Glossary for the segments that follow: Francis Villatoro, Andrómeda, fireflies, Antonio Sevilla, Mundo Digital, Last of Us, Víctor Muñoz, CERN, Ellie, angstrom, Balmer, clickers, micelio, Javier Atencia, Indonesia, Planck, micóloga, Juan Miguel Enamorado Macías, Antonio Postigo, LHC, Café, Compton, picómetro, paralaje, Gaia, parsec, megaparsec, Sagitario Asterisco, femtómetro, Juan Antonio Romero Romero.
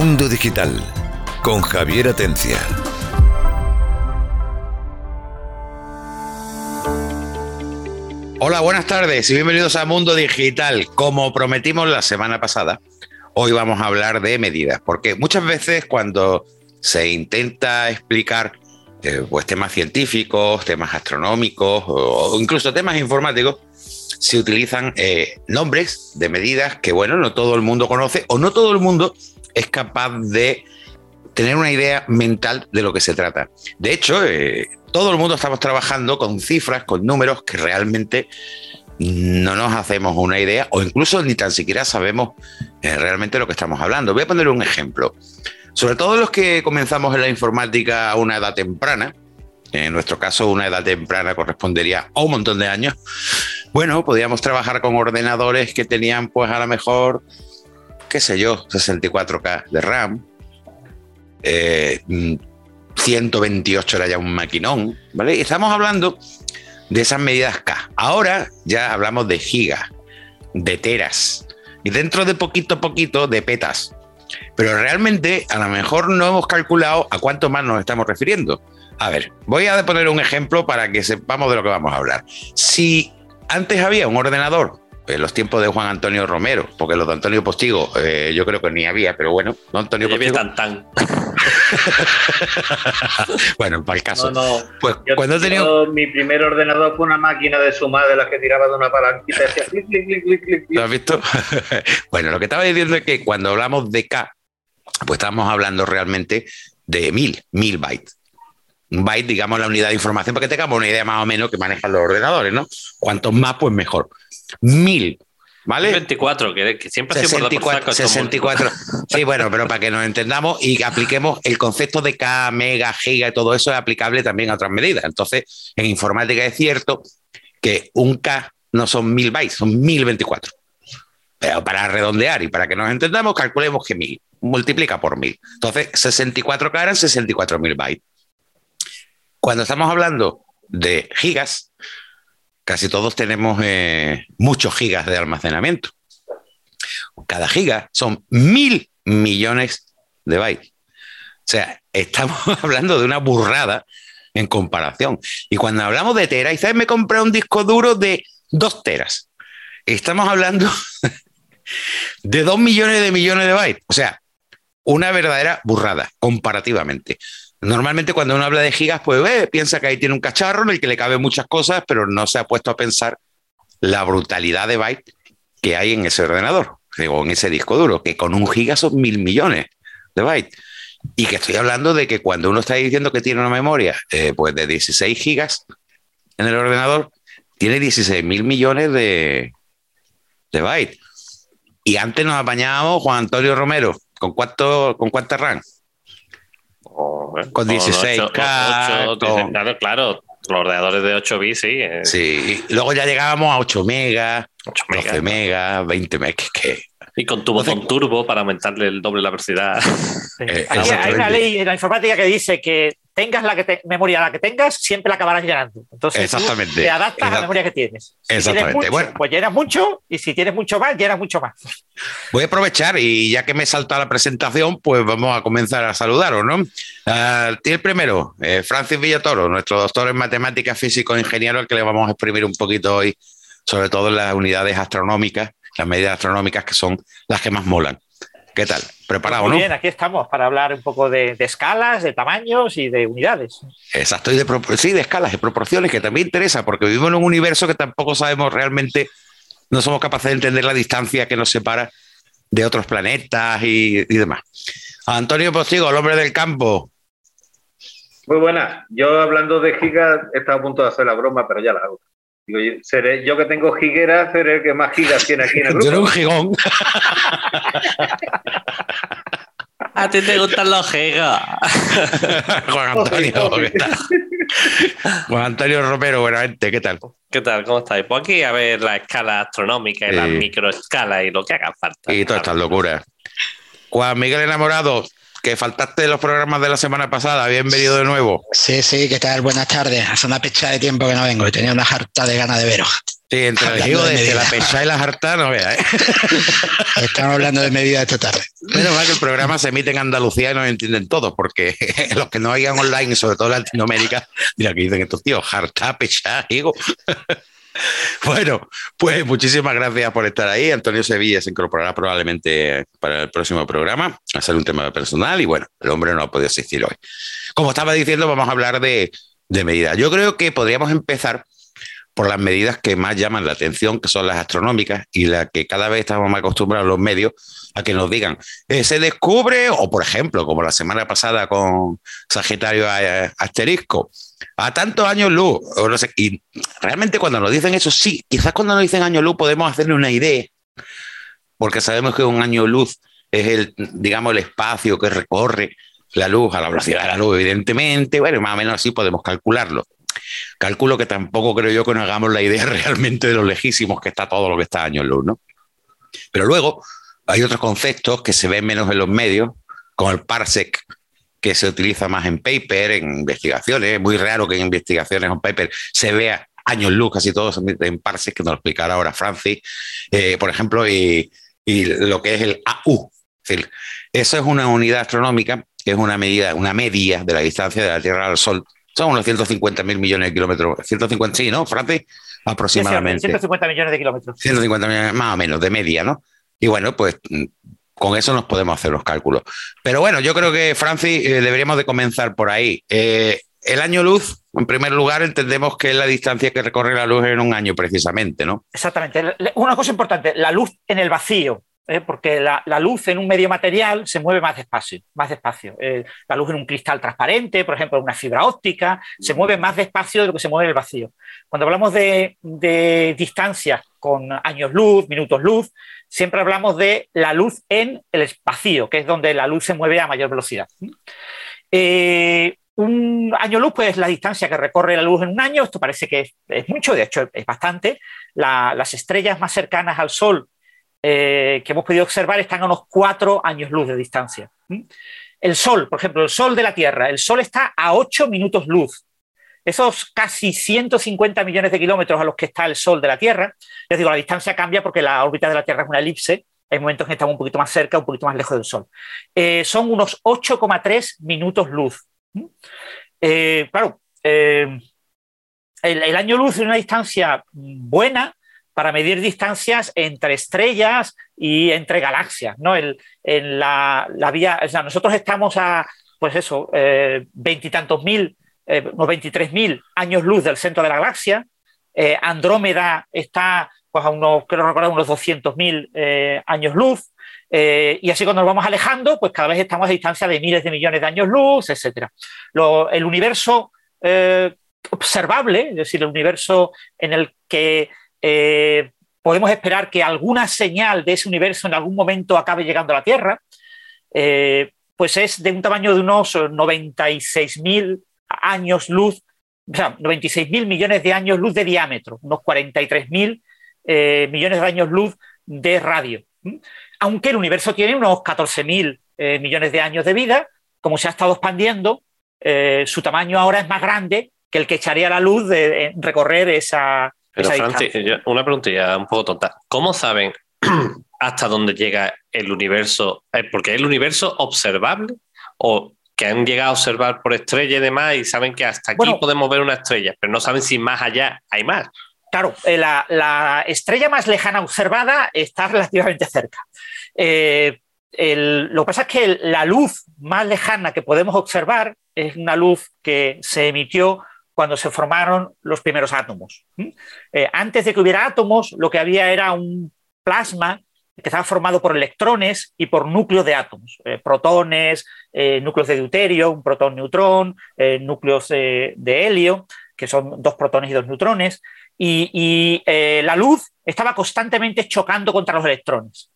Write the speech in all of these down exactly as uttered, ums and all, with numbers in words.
Mundo Digital con Javier Atencia. Hola, buenas tardes y bienvenidos a Mundo Digital. Como prometimos la semana pasada, hoy vamos a hablar de medidas, porque muchas veces cuando se intenta explicar eh, pues temas científicos, temas astronómicos o, o incluso temas informáticos, se utilizan eh, nombres de medidas que, bueno, no todo el mundo conoce o no todo el mundo es capaz de tener una idea mental de lo que se trata. De hecho, eh, todo el mundo estamos trabajando con cifras, con números que realmente no nos hacemos una idea o incluso ni tan siquiera sabemos eh, realmente lo que estamos hablando. Voy a poner un ejemplo. Sobre todo los que comenzamos en la informática a una edad temprana, en nuestro caso una edad temprana correspondería a un montón de años, bueno, podíamos trabajar con ordenadores que tenían, pues a lo mejor, qué sé yo, sesenta y cuatro K de RAM, eh, ciento veintiocho era ya un maquinón, ¿vale? Y estamos hablando de esas medidas K. Ahora ya hablamos de gigas, de teras, y dentro de poquito a poquito de petas. Pero realmente a lo mejor no hemos calculado a cuánto más nos estamos refiriendo. A ver, voy a poner un ejemplo para que sepamos de lo que vamos a hablar. Si antes había un ordenador, en los tiempos de Juan Antonio Romero, porque los de Antonio Postigo eh, yo creo que ni había, pero bueno, no Antonio yo Postigo. Tan, tan. Bueno, para el caso. No, no. Pues, yo, cuando yo, tenido... Mi primer ordenador fue una máquina de sumar de las que tiraba de una palanquita y decía clic, clic, clic, clic, clic. ¿Lo has visto? Bueno, lo que estaba diciendo es que cuando hablamos de K, pues estamos hablando realmente de mil, mil bytes. Un byte, digamos, la unidad de información, para que tengamos una idea más o menos que manejan los ordenadores, ¿no? Cuantos más, pues mejor. Mil, ¿vale? veinticuatro, que, que siempre sesenta y cuatro, sesenta y cuatro. Sí, bueno, pero para que nos entendamos y apliquemos el concepto de K, mega, giga y todo eso es aplicable también a otras medidas. Entonces, en informática es cierto que un K no son mil bytes, son mil veinticuatro. Pero para redondear y para que nos entendamos, calculemos que mil multiplica por mil. Entonces, sesenta y cuatro K eran sesenta y cuatro mil bytes. Cuando estamos hablando de gigas, casi todos tenemos eh, muchos gigas de almacenamiento. Cada giga son mil millones de bytes. O sea, estamos hablando de una burrada en comparación. Y cuando hablamos de teras, quizás me compré un disco duro de dos teras. Estamos hablando de dos millones de millones de bytes. O sea, una verdadera burrada comparativamente. Normalmente cuando uno habla de gigas, pues eh, piensa que ahí tiene un cacharro en el que le caben muchas cosas, pero no se ha puesto a pensar la brutalidad de bytes que hay en ese ordenador, o en ese disco duro, que con un giga son mil millones de bytes. Y que estoy hablando de que cuando uno está diciendo que tiene una memoria eh, pues de dieciséis gigas en el ordenador, tiene dieciséis mil millones de, de bytes. Y antes nos apañábamos, Juan Antonio Romero, ¿con, cuánto, con cuánta RAM? Con dieciséis K. Con... Claro, claro, los ordenadores de ocho bits, sí. Sí, y luego ya llegábamos a ocho megas, doce megas, veinte megas. Que... Y con tu botón turbo para aumentarle el doble la velocidad. eh, hay, hay una ley en la informática que dice que tengas la que te... memoria la que tengas, siempre la acabarás llenando. Entonces, exactamente. Tú te adaptas exactamente. A la memoria que tienes. Si exactamente. Tienes mucho, bueno. Pues llenas mucho, y si tienes mucho más, llenas mucho más. Voy a aprovechar, y ya que me he saltado la presentación, pues vamos a comenzar a saludaros, ¿no? Uh, el primero, eh, Francis Villatoro, nuestro doctor en matemáticas, físico, ingeniero, al que le vamos a exprimir un poquito hoy, sobre todo en las unidades astronómicas, las medidas astronómicas que son las que más molan. ¿Qué tal? ¿Preparado, no? Muy bien, aquí estamos para hablar un poco de, de escalas, de tamaños y de unidades. Exacto, y de, sí, de escalas, de proporciones, que también interesa, porque vivimos en un universo que tampoco sabemos realmente, no somos capaces de entender la distancia que nos separa de otros planetas y, y demás. Antonio Postigo, el hombre del campo. Muy buenas. Yo, hablando de gigas, he estado a punto de hacer la broma, pero ya la hago. Digo, seré, yo que tengo jigueras, seré el que más gigas tiene aquí en el grupo. Yo era un gigón. A ti te gustan los gigas. Juan Antonio, ¿qué tal? Juan Antonio Romero, buena gente, ¿qué tal? ¿Qué tal? ¿Cómo estáis? Pues aquí a ver la escala astronómica y sí. Las microescalas y lo que haga falta. Y todas estas locuras. Juan Miguel Enamorado, que faltaste de los programas de la semana pasada, bienvenido de nuevo. Sí, sí, ¿qué tal? Buenas tardes. Hace una pecha de tiempo que no vengo y tenía una harta de ganas de veros. Sí, entre el higo de, de la pecha y la harta, no veas, ¿eh? Estamos hablando de medidas esta tarde. Menos mal que el programa se emite en Andalucía y nos entienden todos, porque los que no oigan online, sobre todo en Latinoamérica, mira que dicen estos tíos, harta, pecha, higo. Bueno, pues muchísimas gracias por estar ahí. Antonio Sevilla se incorporará probablemente para el próximo programa a hacer un tema personal y bueno, el hombre no ha podido asistir hoy. Como estaba diciendo, vamos a hablar de, de medidas. Yo creo que podríamos empezar por las medidas que más llaman la atención, que son las astronómicas y las que cada vez estamos más acostumbrados los medios a que nos digan eh, se descubre, o por ejemplo, como la semana pasada con Sagitario Asterisco, a tantos años luz, o no sé, y realmente cuando nos dicen eso, sí, quizás cuando nos dicen año luz podemos hacerle una idea, porque sabemos que un año luz es el, digamos, el espacio que recorre la luz a la velocidad de la luz, evidentemente, bueno, más o menos así podemos calcularlo. Calculo que tampoco creo yo que nos hagamos la idea realmente de lo lejísimos que está todo lo que está años luz, ¿no? Pero luego hay otros conceptos que se ven menos en los medios, como el parsec, que se utiliza más en paper, en investigaciones. Es muy raro que en investigaciones o en paper se vea años luz, casi todos en parsec, que nos lo explicará ahora Francis, eh, por ejemplo, y, y lo que es el A U. Es decir, eso es una unidad astronómica, que es una medida, una media de la distancia de la Tierra al Sol. Son unos ciento cincuenta mil millones de kilómetros. ciento cincuenta, sí, ¿no, Francis? Aproximadamente. ciento cincuenta millones de kilómetros. ciento cincuenta millones, más o menos, de media, ¿no? Y bueno, pues con eso nos podemos hacer los cálculos. Pero bueno, yo creo que, Francis, eh, deberíamos de comenzar por ahí. Eh, el año luz, en primer lugar, entendemos que es la distancia que recorre la luz en un año, precisamente, ¿no? Exactamente. Una cosa importante, la luz en el vacío. ¿Eh? Porque la, la luz en un medio material se mueve más despacio. Más despacio. Eh, la luz en un cristal transparente, por ejemplo, en una fibra óptica, se mueve más despacio de lo que se mueve en el vacío. Cuando hablamos de, de distancias con años luz, minutos luz, siempre hablamos de la luz en el vacío, que es donde la luz se mueve a mayor velocidad. Eh, un año luz, pues la distancia que recorre la luz en un año, esto parece que es, es mucho, de hecho es bastante. La, las estrellas más cercanas al Sol Eh, que hemos podido observar están a unos cuatro años luz de distancia. ¿Mm? El Sol, por ejemplo, el Sol de la Tierra, el Sol está a ocho minutos luz. Esos casi ciento cincuenta millones de kilómetros a los que está el Sol de la Tierra, les digo, la distancia cambia porque la órbita de la Tierra es una elipse, hay momentos en que estamos un poquito más cerca, un poquito más lejos del Sol. Eh, son unos ocho coma tres minutos luz. ¿Mm? Eh, claro, eh, el, el año luz es una distancia buena para medir distancias entre estrellas y entre galaxias, ¿no? El, en la, la vía, o sea, nosotros estamos a, pues eso, veintitantos eh, mil, eh, unos veintitrés mil años luz del centro de la galaxia. Eh, Andrómeda está, pues, a unos, creo recordar, unos doscientos mil eh, años luz. Eh, y así cuando nos vamos alejando, pues cada vez estamos a distancia de miles de millones de años luz, etcétera. Lo, el universo eh, observable, es decir, el universo en el que Eh, podemos esperar que alguna señal de ese universo en algún momento acabe llegando a la Tierra, eh, pues es de un tamaño de unos noventa y seis mil años luz, o sea, noventa y seis mil millones de años luz de diámetro, unos cuarenta y tres mil eh, millones de años luz de radio. Aunque el universo tiene unos catorce mil eh, millones de años de vida, como se ha estado expandiendo, eh, su tamaño ahora es más grande que el que echaría la luz de, de recorrer esa... Pero, Francis, una preguntilla un poco tonta. ¿Cómo saben hasta dónde llega el universo? Porque es el universo observable, o que han llegado a observar por estrella y demás y saben que hasta aquí, bueno, podemos ver una estrella, pero no saben si más allá hay más. Claro, la, la estrella más lejana observada está relativamente cerca. Eh, el, lo que pasa es que la luz más lejana que podemos observar es una luz que se emitió cuando se formaron los primeros átomos. Eh, antes de que hubiera átomos, lo que había era un plasma que estaba formado por electrones y por núcleos de átomos, eh, protones, eh, núcleos de deuterio, un protón-neutrón, eh, núcleos de, de helio, que son dos protones y dos neutrones, y, y eh, la luz estaba constantemente chocando contra los electrones.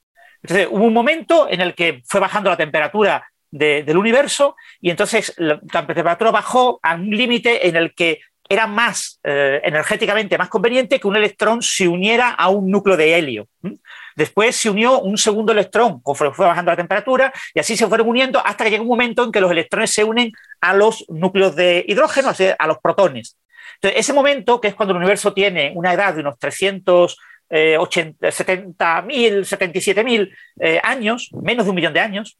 Entonces, hubo un momento en el que fue bajando la temperatura De, del universo, y entonces la temperatura bajó a un límite en el que era más eh, energéticamente más conveniente que un electrón se uniera a un núcleo de helio. Después se unió un segundo electrón, conforme fue bajando la temperatura, y así se fueron uniendo hasta que llegó un momento en que los electrones se unen a los núcleos de hidrógeno, o sea, a los protones. Entonces, ese momento, que es cuando el universo tiene una edad de unos trescientos setenta mil, setenta y siete mil eh, años, menos de un millón de años,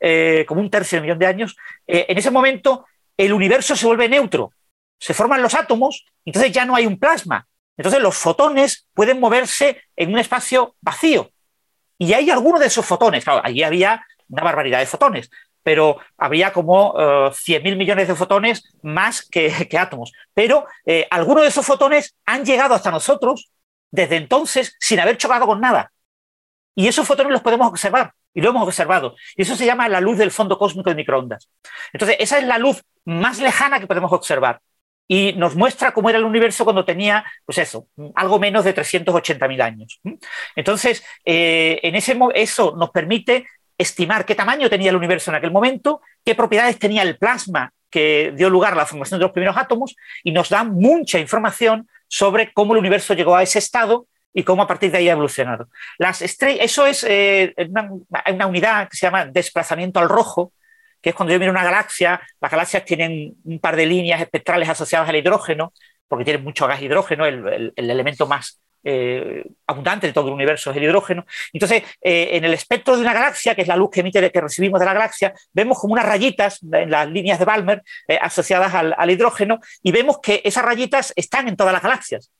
eh, como un tercio de un millón de años, eh, en ese momento el universo se vuelve neutro, se forman los átomos, entonces ya no hay un plasma. Entonces los fotones pueden moverse en un espacio vacío. Y hay algunos de esos fotones, claro, allí había una barbaridad de fotones, pero había como uh, cien mil millones de fotones más que, que átomos. Pero eh, algunos de esos fotones han llegado hasta nosotros desde entonces sin haber chocado con nada. Y esos fotones los podemos observar, y lo hemos observado. Y eso se llama la luz del fondo cósmico de microondas. Entonces, esa es la luz más lejana que podemos observar. Y nos muestra cómo era el universo cuando tenía, pues eso, algo menos de trescientos ochenta mil años. Entonces, eh, en ese eso nos permite estimar qué tamaño tenía el universo en aquel momento, qué propiedades tenía el plasma que dio lugar a la formación de los primeros átomos, y nos da mucha información sobre cómo el universo llegó a ese estado y cómo a partir de ahí ha evolucionado. Las estrellas, eso es eh, una, una unidad que se llama desplazamiento al rojo, que es cuando yo miro una galaxia. Las galaxias tienen un par de líneas espectrales asociadas al hidrógeno, porque tienen mucho gas hidrógeno, el, el, el elemento más eh, abundante de todo el universo es el hidrógeno. Entonces, eh, en el espectro de una galaxia, que es la luz que emite, que recibimos de la galaxia, vemos como unas rayitas en las líneas de Balmer eh, asociadas al, al hidrógeno, y vemos que esas rayitas están en todas las galaxias.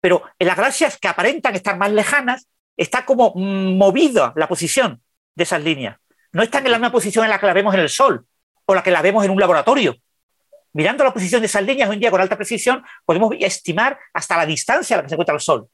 Pero en las galaxias que aparentan estar más lejanas, está como movida la posición de esas líneas. No están en la misma posición en la que la vemos en el Sol o la que la vemos en un laboratorio. Mirando la posición de esas líneas hoy en día con alta precisión, podemos estimar hasta la distancia a la que se encuentra el Sol.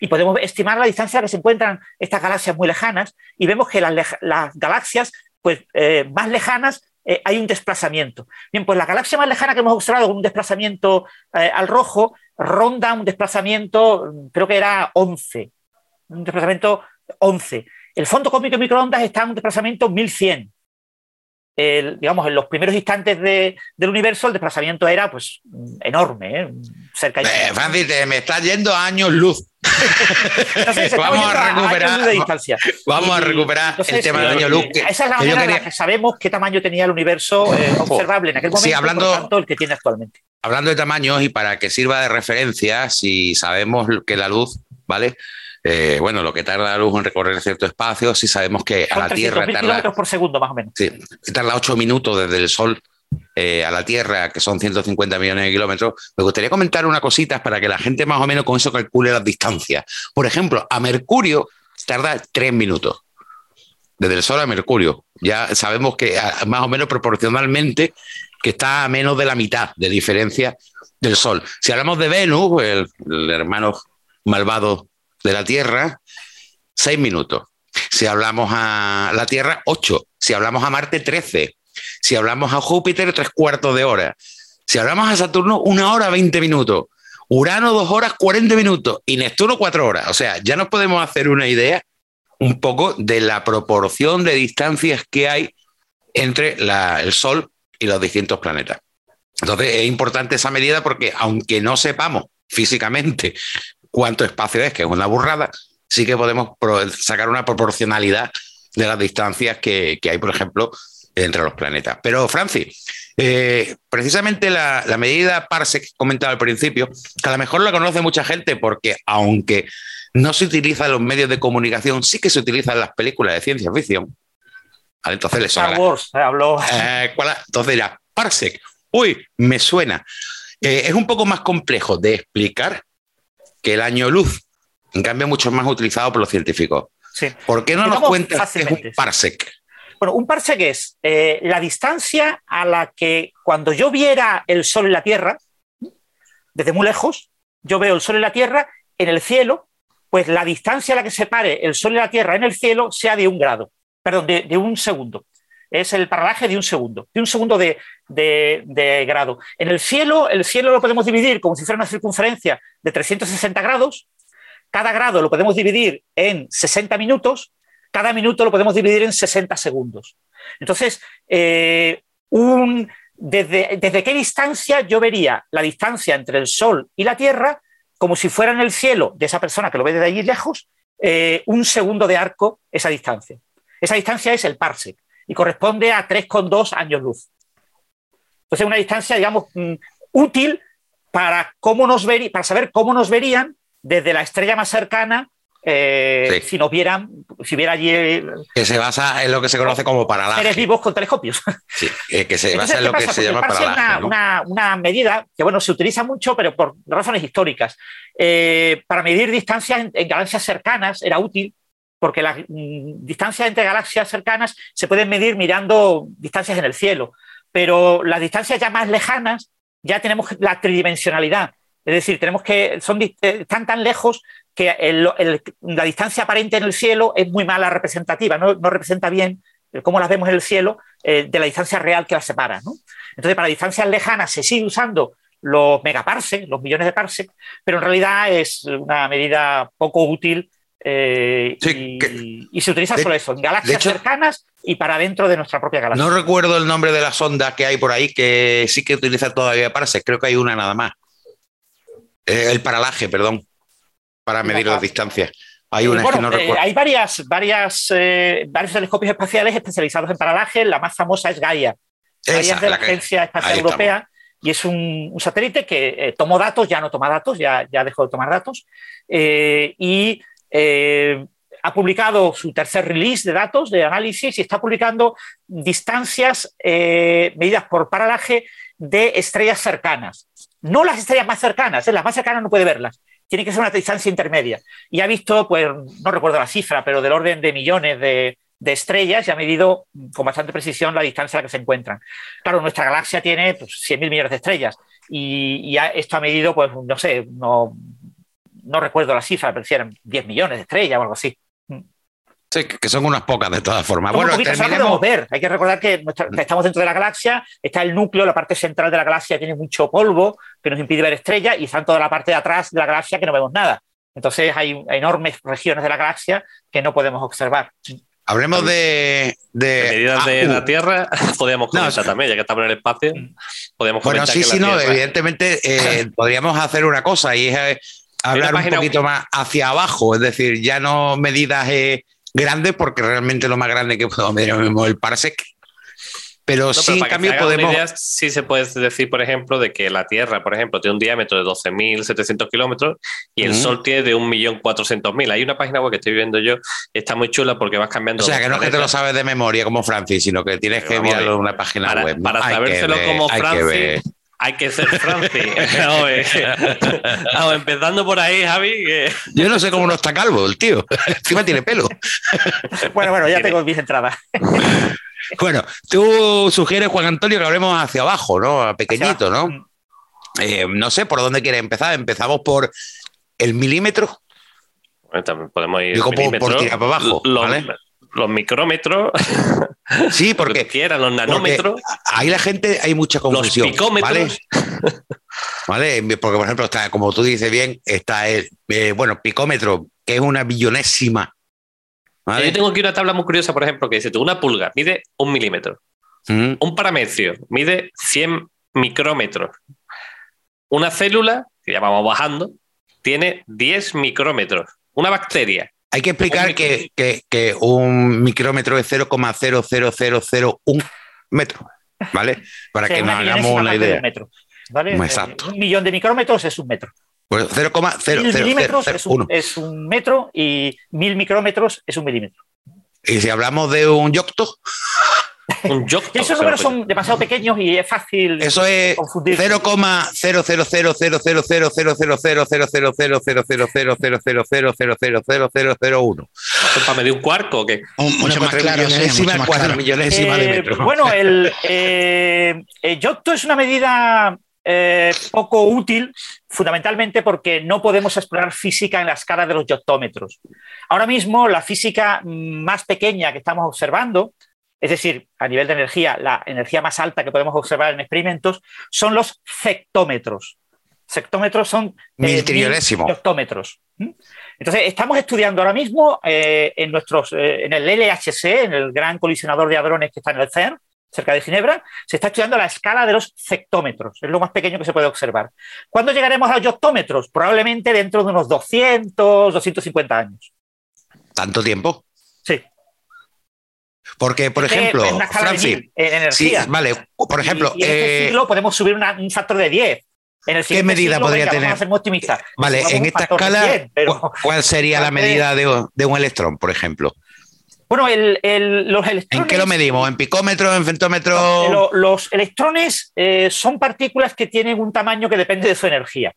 Y podemos estimar la distancia a la que se encuentran estas galaxias muy lejanas, y vemos que las, las galaxias pues, eh, más lejanas eh, hay un desplazamiento. Bien, pues la galaxia más lejana que hemos observado con un desplazamiento eh, al rojo ronda un desplazamiento, creo que era once. Un desplazamiento once. El fondo cósmico de microondas está en un desplazamiento mil cien. El, digamos, en los primeros instantes de, del universo el desplazamiento era pues enorme, ¿eh? Cerca de... Eh, Francis, te, me está yendo a años luz. Entonces, vamos a recuperar, a de distancia. Vamos y, a recuperar entonces, el tema del año luz. Que, esa es la que manera quería... en la que sabemos qué tamaño tenía el universo eh, observable en aquel momento, sí, hablando... por lo tanto, el que tiene actualmente. Hablando de tamaños y para que sirva de referencia, si sabemos que la luz, ¿vale?, Eh, bueno, lo que tarda la luz en recorrer cierto espacio, sí sabemos que a la Tierra tarda... kilómetros por segundo, más o menos. Sí, tarda ocho minutos desde el Sol eh, a la Tierra, que son ciento cincuenta millones de kilómetros. Me gustaría comentar una cosita para que la gente más o menos con eso calcule las distancias. Por ejemplo, a Mercurio tarda tres minutos. Desde el Sol a Mercurio. Ya sabemos que a, más o menos proporcionalmente que está a menos de la mitad de diferencia del Sol. Si hablamos de Venus, el, el hermano malvado de la Tierra, seis minutos. Si hablamos a la Tierra, ocho. Si hablamos a Marte, trece. Si hablamos a Júpiter, tres cuartos de hora. Si hablamos a Saturno, una hora, veinte minutos. Urano, dos horas, cuarenta minutos. Y Neptuno, cuatro horas. O sea, ya nos podemos hacer una idea un poco de la proporción de distancias que hay entre la, el Sol y los distintos planetas. Entonces, es importante esa medida porque, aunque no sepamos físicamente cuánto espacio es, que es una burrada, sí que podemos sacar una proporcionalidad de las distancias que, que hay, por ejemplo, entre los planetas. Pero, Francis, eh, precisamente la, la medida parsec que comentaba al principio, que a lo mejor la conoce mucha gente porque, aunque no se utiliza en los medios de comunicación, sí que se utiliza en las películas de ciencia ficción. Vale, entonces le suena. Star Wars, se habló. Eh, entonces dirá, parsec, uy, me suena. Eh, es un poco más complejo de explicar que el año luz, en cambio, es mucho más utilizado por los científicos. Sí. ¿Por qué no digamos nos cuentas qué es un parsec? Bueno, un parsec es eh, la distancia a la que cuando yo viera el Sol y la Tierra, desde muy lejos, yo veo el Sol y la Tierra en el cielo, pues la distancia a la que separe el Sol y la Tierra en el cielo sea de un grado, perdón, de, de un segundo. Es el paralaje de un segundo, de un segundo de, de, de grado. En el cielo, el cielo lo podemos dividir como si fuera una circunferencia de trescientos sesenta grados. Cada grado lo podemos dividir en sesenta minutos. Cada minuto lo podemos dividir en sesenta segundos. Entonces, eh, un, desde, desde qué distancia yo vería la distancia entre el Sol y la Tierra como si fuera en el cielo de esa persona que lo ve desde allí lejos eh, un segundo de arco esa distancia. Esa distancia es el parsec y corresponde a tres coma dos años luz. Entonces, una distancia, digamos, útil para, cómo nos ver, para saber cómo nos verían desde la estrella más cercana. Eh, sí. Si nos vieran, si viera allí. El, que se basa en lo que se conoce como paralaje. Seres vivos con telescopios. Sí, eh, que se basa Entonces, en lo que pues se llama paralaje. Una, ¿no? una, una medida que, bueno, se utiliza mucho, pero por razones históricas. Eh, para medir distancias en, en galaxias cercanas era útil, porque las m, distancias entre galaxias cercanas se pueden medir mirando distancias en el cielo, pero las distancias ya más lejanas ya tenemos la tridimensionalidad. Es decir, tenemos que son, están tan lejos que el, el, la distancia aparente en el cielo es muy mala representativa, no, no representa bien cómo las vemos en el cielo eh, de la distancia real que las separa, ¿no? Entonces, para distancias lejanas se sigue usando los megaparsecs, los millones de parsecs, pero en realidad es una medida poco útil eh, sí, y, que, y se utiliza de, solo eso, en galaxias hecho, cercanas y para dentro de nuestra propia galaxia. No recuerdo el nombre de la sonda que hay por ahí que sí que utiliza todavía parsecs, creo que hay una nada más. Eh, el paralaje, perdón. Para medir las distancias. Hay una bueno, que no recuerdo. Eh, hay varias, varias, eh, varios telescopios espaciales especializados en paralaje. La más famosa es Gaia. Esa, Gaia es de la Agencia Espacial Europea estamos. Y es un, un satélite que eh, tomó datos, ya no toma datos, ya, ya dejó de tomar datos. Eh, y eh, ha publicado su tercer release de datos, de análisis, y está publicando distancias eh, medidas por paralaje de estrellas cercanas. No las estrellas más cercanas, eh, las más cercanas no puede verlas. Tiene que ser una distancia intermedia. Y ha visto, pues, no recuerdo la cifra, pero del orden de millones de, de estrellas, y ha medido con bastante precisión la distancia a la que se encuentran. Claro, nuestra galaxia tiene pues, cien mil millones de estrellas y, y ha, esto ha medido, pues, no sé, no, no recuerdo la cifra, pero si eran diez millones de estrellas o algo así. Sí, que son unas pocas de todas formas. Bueno, poquito, terminemos... ver. Hay que recordar que nuestra, estamos dentro de la galaxia, está el núcleo, la parte central de la galaxia tiene mucho polvo que nos impide ver estrellas y está en toda la parte de atrás de la galaxia que no vemos nada. Entonces hay enormes regiones de la galaxia que no podemos observar. Hablemos de... de... de medidas ah, de uh. la Tierra, podríamos comentar no, también, ya que estamos en el espacio, podríamos bueno, comentar sí, que sí, no, Tierra... evidentemente eh, podríamos hacer una cosa y es hablar un poquito más hacia abajo, es decir, ya no medidas... Eh, grande, porque realmente lo más grande que puedo medir es el parsec. Pero no, sí, pero en cambio podemos... Idea, sí se puede decir, por ejemplo, de que la Tierra, por ejemplo, tiene un diámetro de doce mil setecientos kilómetros y uh-huh. el Sol tiene de un millón cuatrocientos mil. Hay una página web que estoy viendo yo, está muy chula porque vas cambiando... O sea, que no es que te lo sabes de memoria como Francis, sino que tienes que mirarlo en una página para, web. Para sabérselo como Francis... Hay que ser Francis. No, empezando por ahí, Javi. Que... Yo no sé cómo no está calvo el tío. Encima tiene pelo. Bueno, bueno, ya tengo mis entradas. Bueno, tú sugieres, Juan Antonio, que hablemos hacia abajo, ¿no? Pequeñito, ¿no? Eh, no sé por dónde quieres empezar. Empezamos por el milímetro. Bueno, también podemos ir. Digo, por, por tirar para abajo. Lo, ¿vale? Los micrómetros, sí, porque lo quieran, los nanómetros. Ahí la gente, hay mucha confusión. Los picómetros. ¿Vale? ¿Vale? Porque, por ejemplo, está, como tú dices bien, está el eh, bueno, picómetro, que es una billonésima. ¿Vale? Yo tengo aquí una tabla muy curiosa, por ejemplo, que dice tú, una pulga mide un milímetro. ¿Mm? Un parametrio mide cien micrómetros. Una célula, que ya vamos bajando, tiene diez micrómetros. Una bacteria. Hay que explicar que, que, que un micrómetro es cero coma cero cero cero cero uno metro, ¿vale? Para o sea, que nos hagamos una idea. Metro, ¿vale? Exacto. Eh, un millón de micrómetros es un metro. Pues cero coma cero cero cero uno es un metro y mil micrómetros es un milímetro. ¿Y si hablamos de un yocto? Un yocto. Esos números son demasiado pequeños y es fácil Eso es confundir. cero coma cero cero cero cero cero cero cero cero cero cero cero cero cero cero cero cero cero cero cero cero cero cero cero uno. ¿Eso para medir un cuarco o qué? Mucho más claro, cuatro millonésima de metro. Bueno, el yocto es una medida poco útil, fundamentalmente porque no podemos explorar física en la escala de los yoctómetros. Ahora mismo, la física más pequeña que estamos observando, es decir, a nivel de energía, la energía más alta que podemos observar en experimentos son los sectómetros. Sectómetros son mil trillonésimo. Sectómetros. Entonces, estamos estudiando ahora mismo eh, en, nuestros, eh, en el L H C, en el gran colisionador de hadrones que está en el CERN, cerca de Ginebra, se está estudiando la escala de los sectómetros. Es lo más pequeño que se puede observar. ¿Cuándo llegaremos a los yoctómetros? Probablemente dentro de unos doscientos, doscientos cincuenta años. ¿Tanto tiempo? Sí. Porque, por ejemplo, en Francis, sí, vale, por ejemplo... Y, y en este eh, ciclo podemos subir una, un factor de diez. En el ¿Qué medida ciclo, podría venga, tener? Vamos a ser optimistas. Vale, en esta escala, diez, pero, ¿cuál sería la medida de, de un electrón, por ejemplo? Bueno, el, el, los electrones... ¿En qué lo medimos? ¿En picómetros? ¿En femtómetros? Los, los electrones eh, son partículas que tienen un tamaño que depende de su energía.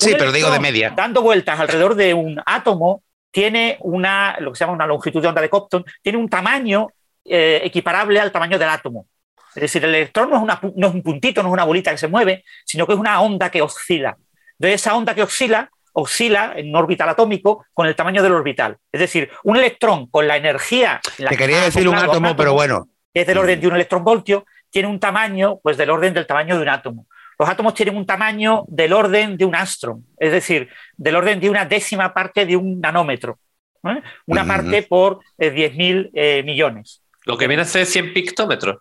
Un sí, pero digo de media. Dando vueltas alrededor de un átomo tiene una, lo que se llama una longitud de onda de Compton, tiene un tamaño eh, equiparable al tamaño del átomo. Es decir, el electrón no es, una, no es un puntito, no es una bolita que se mueve, sino que es una onda que oscila. Entonces, esa onda que oscila, oscila en un orbital atómico con el tamaño del orbital. Es decir, un electrón con la energía... La Te quería decir un átomo, átomo, pero bueno. Es del orden de un electrón voltio, tiene un tamaño, pues del orden del tamaño de un átomo. Los átomos tienen un tamaño del orden de un angstrom, es decir, del orden de una décima parte de un nanómetro, ¿eh? Una uh-huh. parte por eh, diez mil eh, millones. Lo que viene a ser cien pictómetros.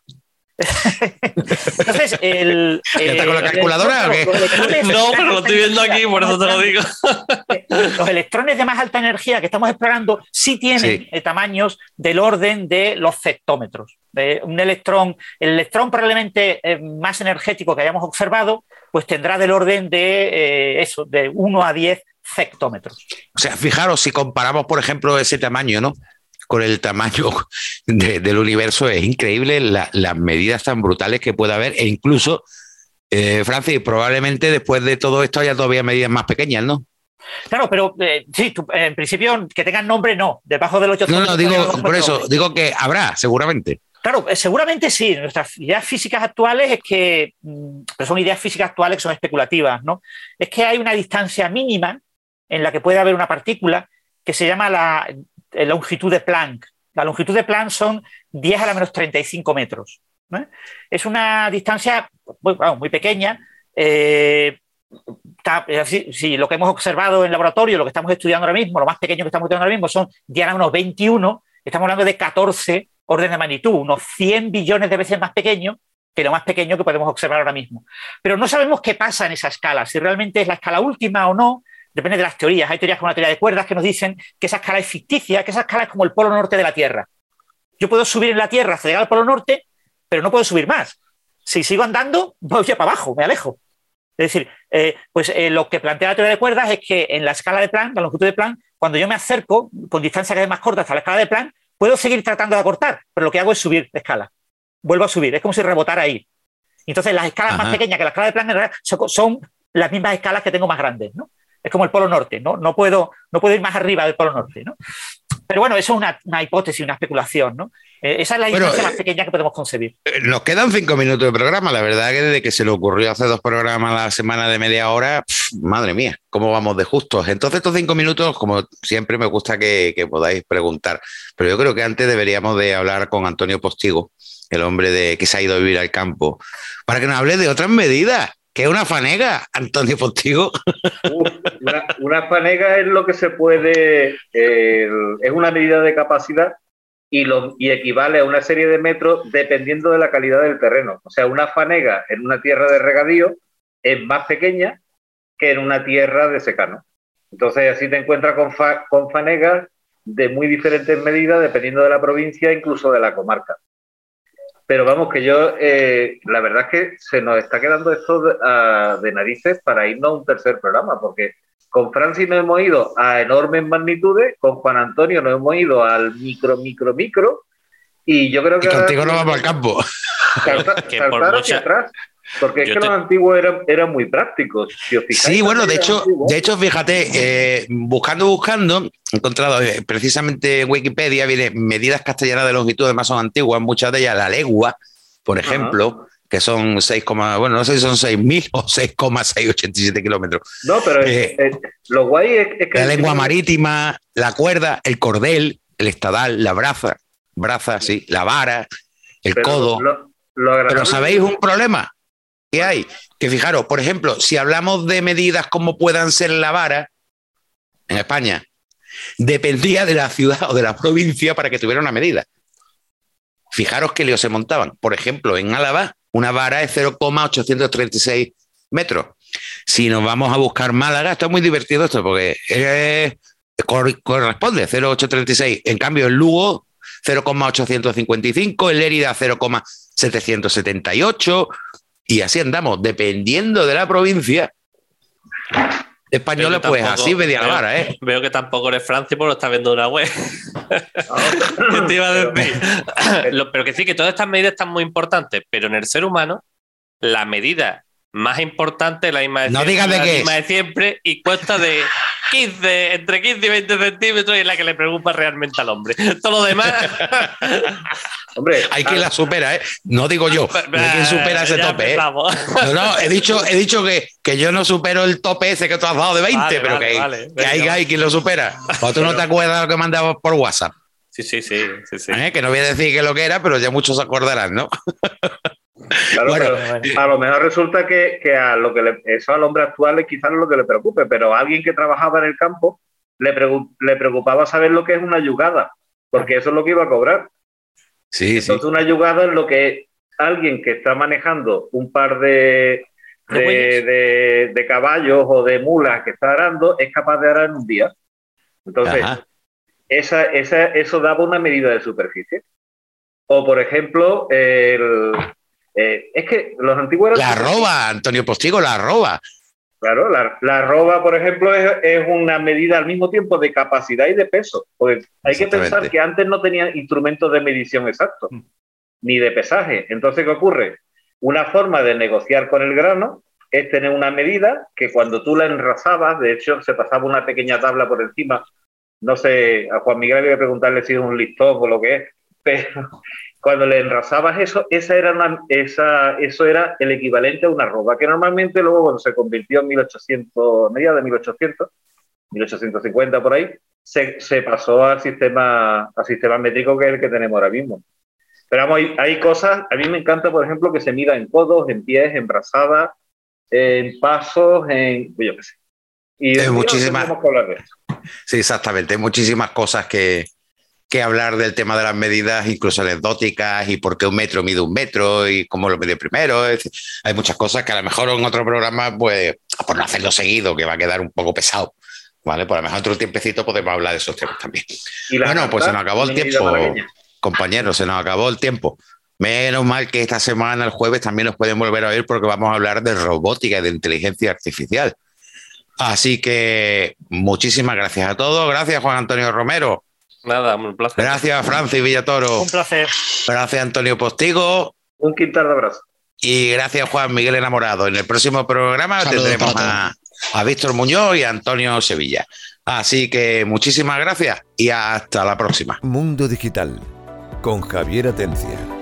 Entonces, el, ¿Ya eh, está con la calculadora o qué? No, pero lo estoy viendo aquí, por eso te lo digo. Los electrones de más alta energía que estamos explorando sí tienen sí. tamaños del orden de los femtómetros. Eh, un electrón, el electrón probablemente eh, más energético que hayamos observado, pues tendrá del orden de eh, eso, de uno a diez femtómetros. O sea, fijaros, si comparamos, por ejemplo, ese tamaño, ¿no?, con el tamaño de, del universo, es increíble la, las medidas tan brutales que puede haber, e incluso, eh, Francis, probablemente después de todo esto haya todavía medidas más pequeñas, ¿no? Claro, pero eh, sí, tú, en principio que tengan nombre no, debajo del ocho... No, no, digo, por eso, digo que habrá, seguramente. Claro, seguramente sí. Nuestras ideas físicas actuales es que, pero son ideas físicas actuales que son especulativas, ¿no? Es que hay una distancia mínima en la que puede haber una partícula que se llama la... longitud de Planck. La longitud de Planck son diez a la menos treinta y cinco metros, ¿no? Es una distancia muy, bueno, muy pequeña. Eh, ta, si, si lo que hemos observado en laboratorio, lo que estamos estudiando ahora mismo, lo más pequeño que estamos estudiando ahora mismo son diez a la menos veintiuno, estamos hablando de catorce órdenes de magnitud, unos cien billones de veces más pequeño que lo más pequeño que podemos observar ahora mismo. Pero no sabemos qué pasa en esa escala, si realmente es la escala última o no. Depende de las teorías. Hay teorías como la teoría de cuerdas que nos dicen que esa escala es ficticia, que esa escala es como el polo norte de la Tierra. Yo puedo subir en la Tierra hasta llegar al polo norte, pero no puedo subir más. Si sigo andando, voy para abajo, me alejo. Es decir, eh, pues eh, lo que plantea la teoría de cuerdas es que en la escala de Planck, la longitud de Planck, cuando yo me acerco con distancia que es más corta hasta la escala de Planck, puedo seguir tratando de acortar, pero lo que hago es subir de escala. Vuelvo a subir, es como si rebotara ahí. Entonces las escalas Ajá. más pequeñas que la escala de Planck en realidad son las mismas escalas que tengo más grandes, ¿no? Es como el polo norte, ¿no? No puedo, no puedo ir más arriba del polo norte, ¿no? Pero bueno, eso es una, una hipótesis, una especulación, ¿no? Eh, esa es la bueno, distancia más pequeña que podemos concebir. Nos quedan cinco minutos de programa. La verdad que desde que se le ocurrió hace dos programas a la semana de media hora, pff, madre mía, cómo vamos de justos. Entonces, estos cinco minutos, como siempre, me gusta que, que podáis preguntar. Pero yo creo que antes deberíamos de hablar con Antonio Postigo, el hombre de, que se ha ido a vivir al campo, para que nos hable de otras medidas. Que es una fanega, Antonio Postigo. Uh, una, una fanega es lo que se puede, eh, es una medida de capacidad y, lo, y equivale a una serie de metros dependiendo de la calidad del terreno. O sea, una fanega en una tierra de regadío es más pequeña que en una tierra de secano. Entonces, así te encuentras con, fa, con fanegas de muy diferentes medidas dependiendo de la provincia, incluso de la comarca. Pero vamos, que yo, eh, la verdad es que se nos está quedando esto de, a, de narices para irnos a un tercer programa, porque con Francis nos hemos ido a enormes magnitudes, con Juan Antonio nos hemos ido al micro, micro, micro, y yo creo que... Y contigo ahora, no vamos al campo. Salta, que por saltar mucha... hacia atrás, porque es yo que te... los antiguos eran, eran muy prácticos. Si os fijáis, sí, bueno, de hecho, de hecho, fíjate, eh, buscando, buscando, he encontrado eh, precisamente en Wikipedia, viene medidas castellanas de longitud, además son antiguas, muchas de ellas, la legua, por ejemplo, uh-huh. que son seis, bueno, no sé si son seis mil o seis coma seiscientos ochenta y siete kilómetros. No, pero eh, es, es, lo guay es, es que... La lengua marítima, la cuerda, el cordel, el estadal, la braza, braza, sí, la vara, el pero codo. Lo, lo pero ¿sabéis un problema? Que hay, que fijaros, por ejemplo, si hablamos de medidas como puedan ser la vara, en España, dependía de la ciudad o de la provincia para que tuviera una medida. Fijaros qué líos se montaban. Por ejemplo, en Álava, una vara es cero coma ochocientos treinta y seis metros. Si nos vamos a buscar Málaga, está muy divertido esto, porque es cor corresponde cero coma ochocientos treinta y seis. En cambio, en Lugo cero coma ochocientos cincuenta y cinco, en Lérida cero coma setecientos setenta y ocho, y así andamos, dependiendo de la provincia española, pues tampoco, así media la vara, ¿eh? Veo que tampoco eres Francis porque lo estás viendo en una web. ¿Qué te iba a decir? Pero, pero que sí, que todas estas medidas están muy importantes, pero en el ser humano la medida más importante es la misma de no siempre, digas de la qué misma es. de siempre y cuesta de... quince, entre quince y veinte centímetros, y es la que le preocupa realmente al hombre. Todo lo demás. Hombre, hay quien la supera, ¿eh? No digo yo. Hay quien supera ese tope, ¿eh? No, no, he dicho, he dicho que, que yo no supero el tope ese que tú has dado de veinte, vale, pero vale, que, hay, vale, que hay, hay quien lo supera. O tú no te acuerdas lo que mandabas por WhatsApp. Sí, sí, sí. sí, sí. ¿Eh? Que no voy a decir que lo que era, pero ya muchos se acordarán, ¿no? Claro, bueno, pero a lo mejor resulta que, que a lo que le, eso al hombre actual quizás no es lo que le preocupe, pero a alguien que trabajaba en el campo le, preocup, le preocupaba saber lo que es una yugada, porque eso es lo que iba a cobrar. Sí, Entonces sí. Una yugada es lo que alguien que está manejando un par de, de, de, de caballos o de mulas que está arando es capaz de arar en un día. Entonces, esa, esa, eso daba una medida de superficie. O, por ejemplo, el... Eh, es que los antiguos eran... La arroba, Antonio Postigo, la arroba. Claro, la, la arroba, por ejemplo, es, es una medida al mismo tiempo de capacidad y de peso. Pues hay que pensar que antes no tenían instrumentos de medición exactos, mm. ni de pesaje. Entonces, ¿qué ocurre? Una forma de negociar con el grano es tener una medida que cuando tú la enrasabas, de hecho, se pasaba una pequeña tabla por encima. No sé, a Juan Miguel había que preguntarle si es un listón o lo que es, pero... Cuando le enrasabas eso, esa era una, esa, eso era el equivalente a una arroba, que normalmente luego cuando se convirtió en mil ochocientos, mediados de mil ochocientos, mil ochocientos cincuenta por ahí, se, se pasó al sistema, al sistema métrico que es el que tenemos ahora mismo. Pero vamos, hay, hay cosas, a mí me encanta, por ejemplo, que se mida en codos, en pies, en brazadas, en pasos, en... yo qué sé. Y es muchísimas... No hablar de eso. Sí, exactamente, hay muchísimas cosas que... que hablar del tema de las medidas, incluso anecdóticas, y por qué un metro mide un metro, y cómo lo mide primero. Es decir, hay muchas cosas que a lo mejor en otro programa, pues, por no hacerlo seguido, que va a quedar un poco pesado, ¿vale? Por lo mejor otro tiempecito podemos hablar de esos temas también. Bueno, pues se nos acabó el tiempo, compañeros, se nos acabó el tiempo. Menos mal que esta semana, el jueves, también nos pueden volver a oír porque vamos a hablar de robótica y de inteligencia artificial. Así que muchísimas gracias a todos. Gracias, Juan Antonio Romero. Nada, un placer. Gracias, Francis Villatoro. Un placer. Gracias, Antonio Postigo. Un quintal de abrazo. Y gracias, Juan Miguel Enamorado. En el próximo programa Saludos tendremos a, a Víctor Muñoz y a Antonio Sevilla. Así que muchísimas gracias y hasta la próxima. Mundo Digital con Javier Atencia.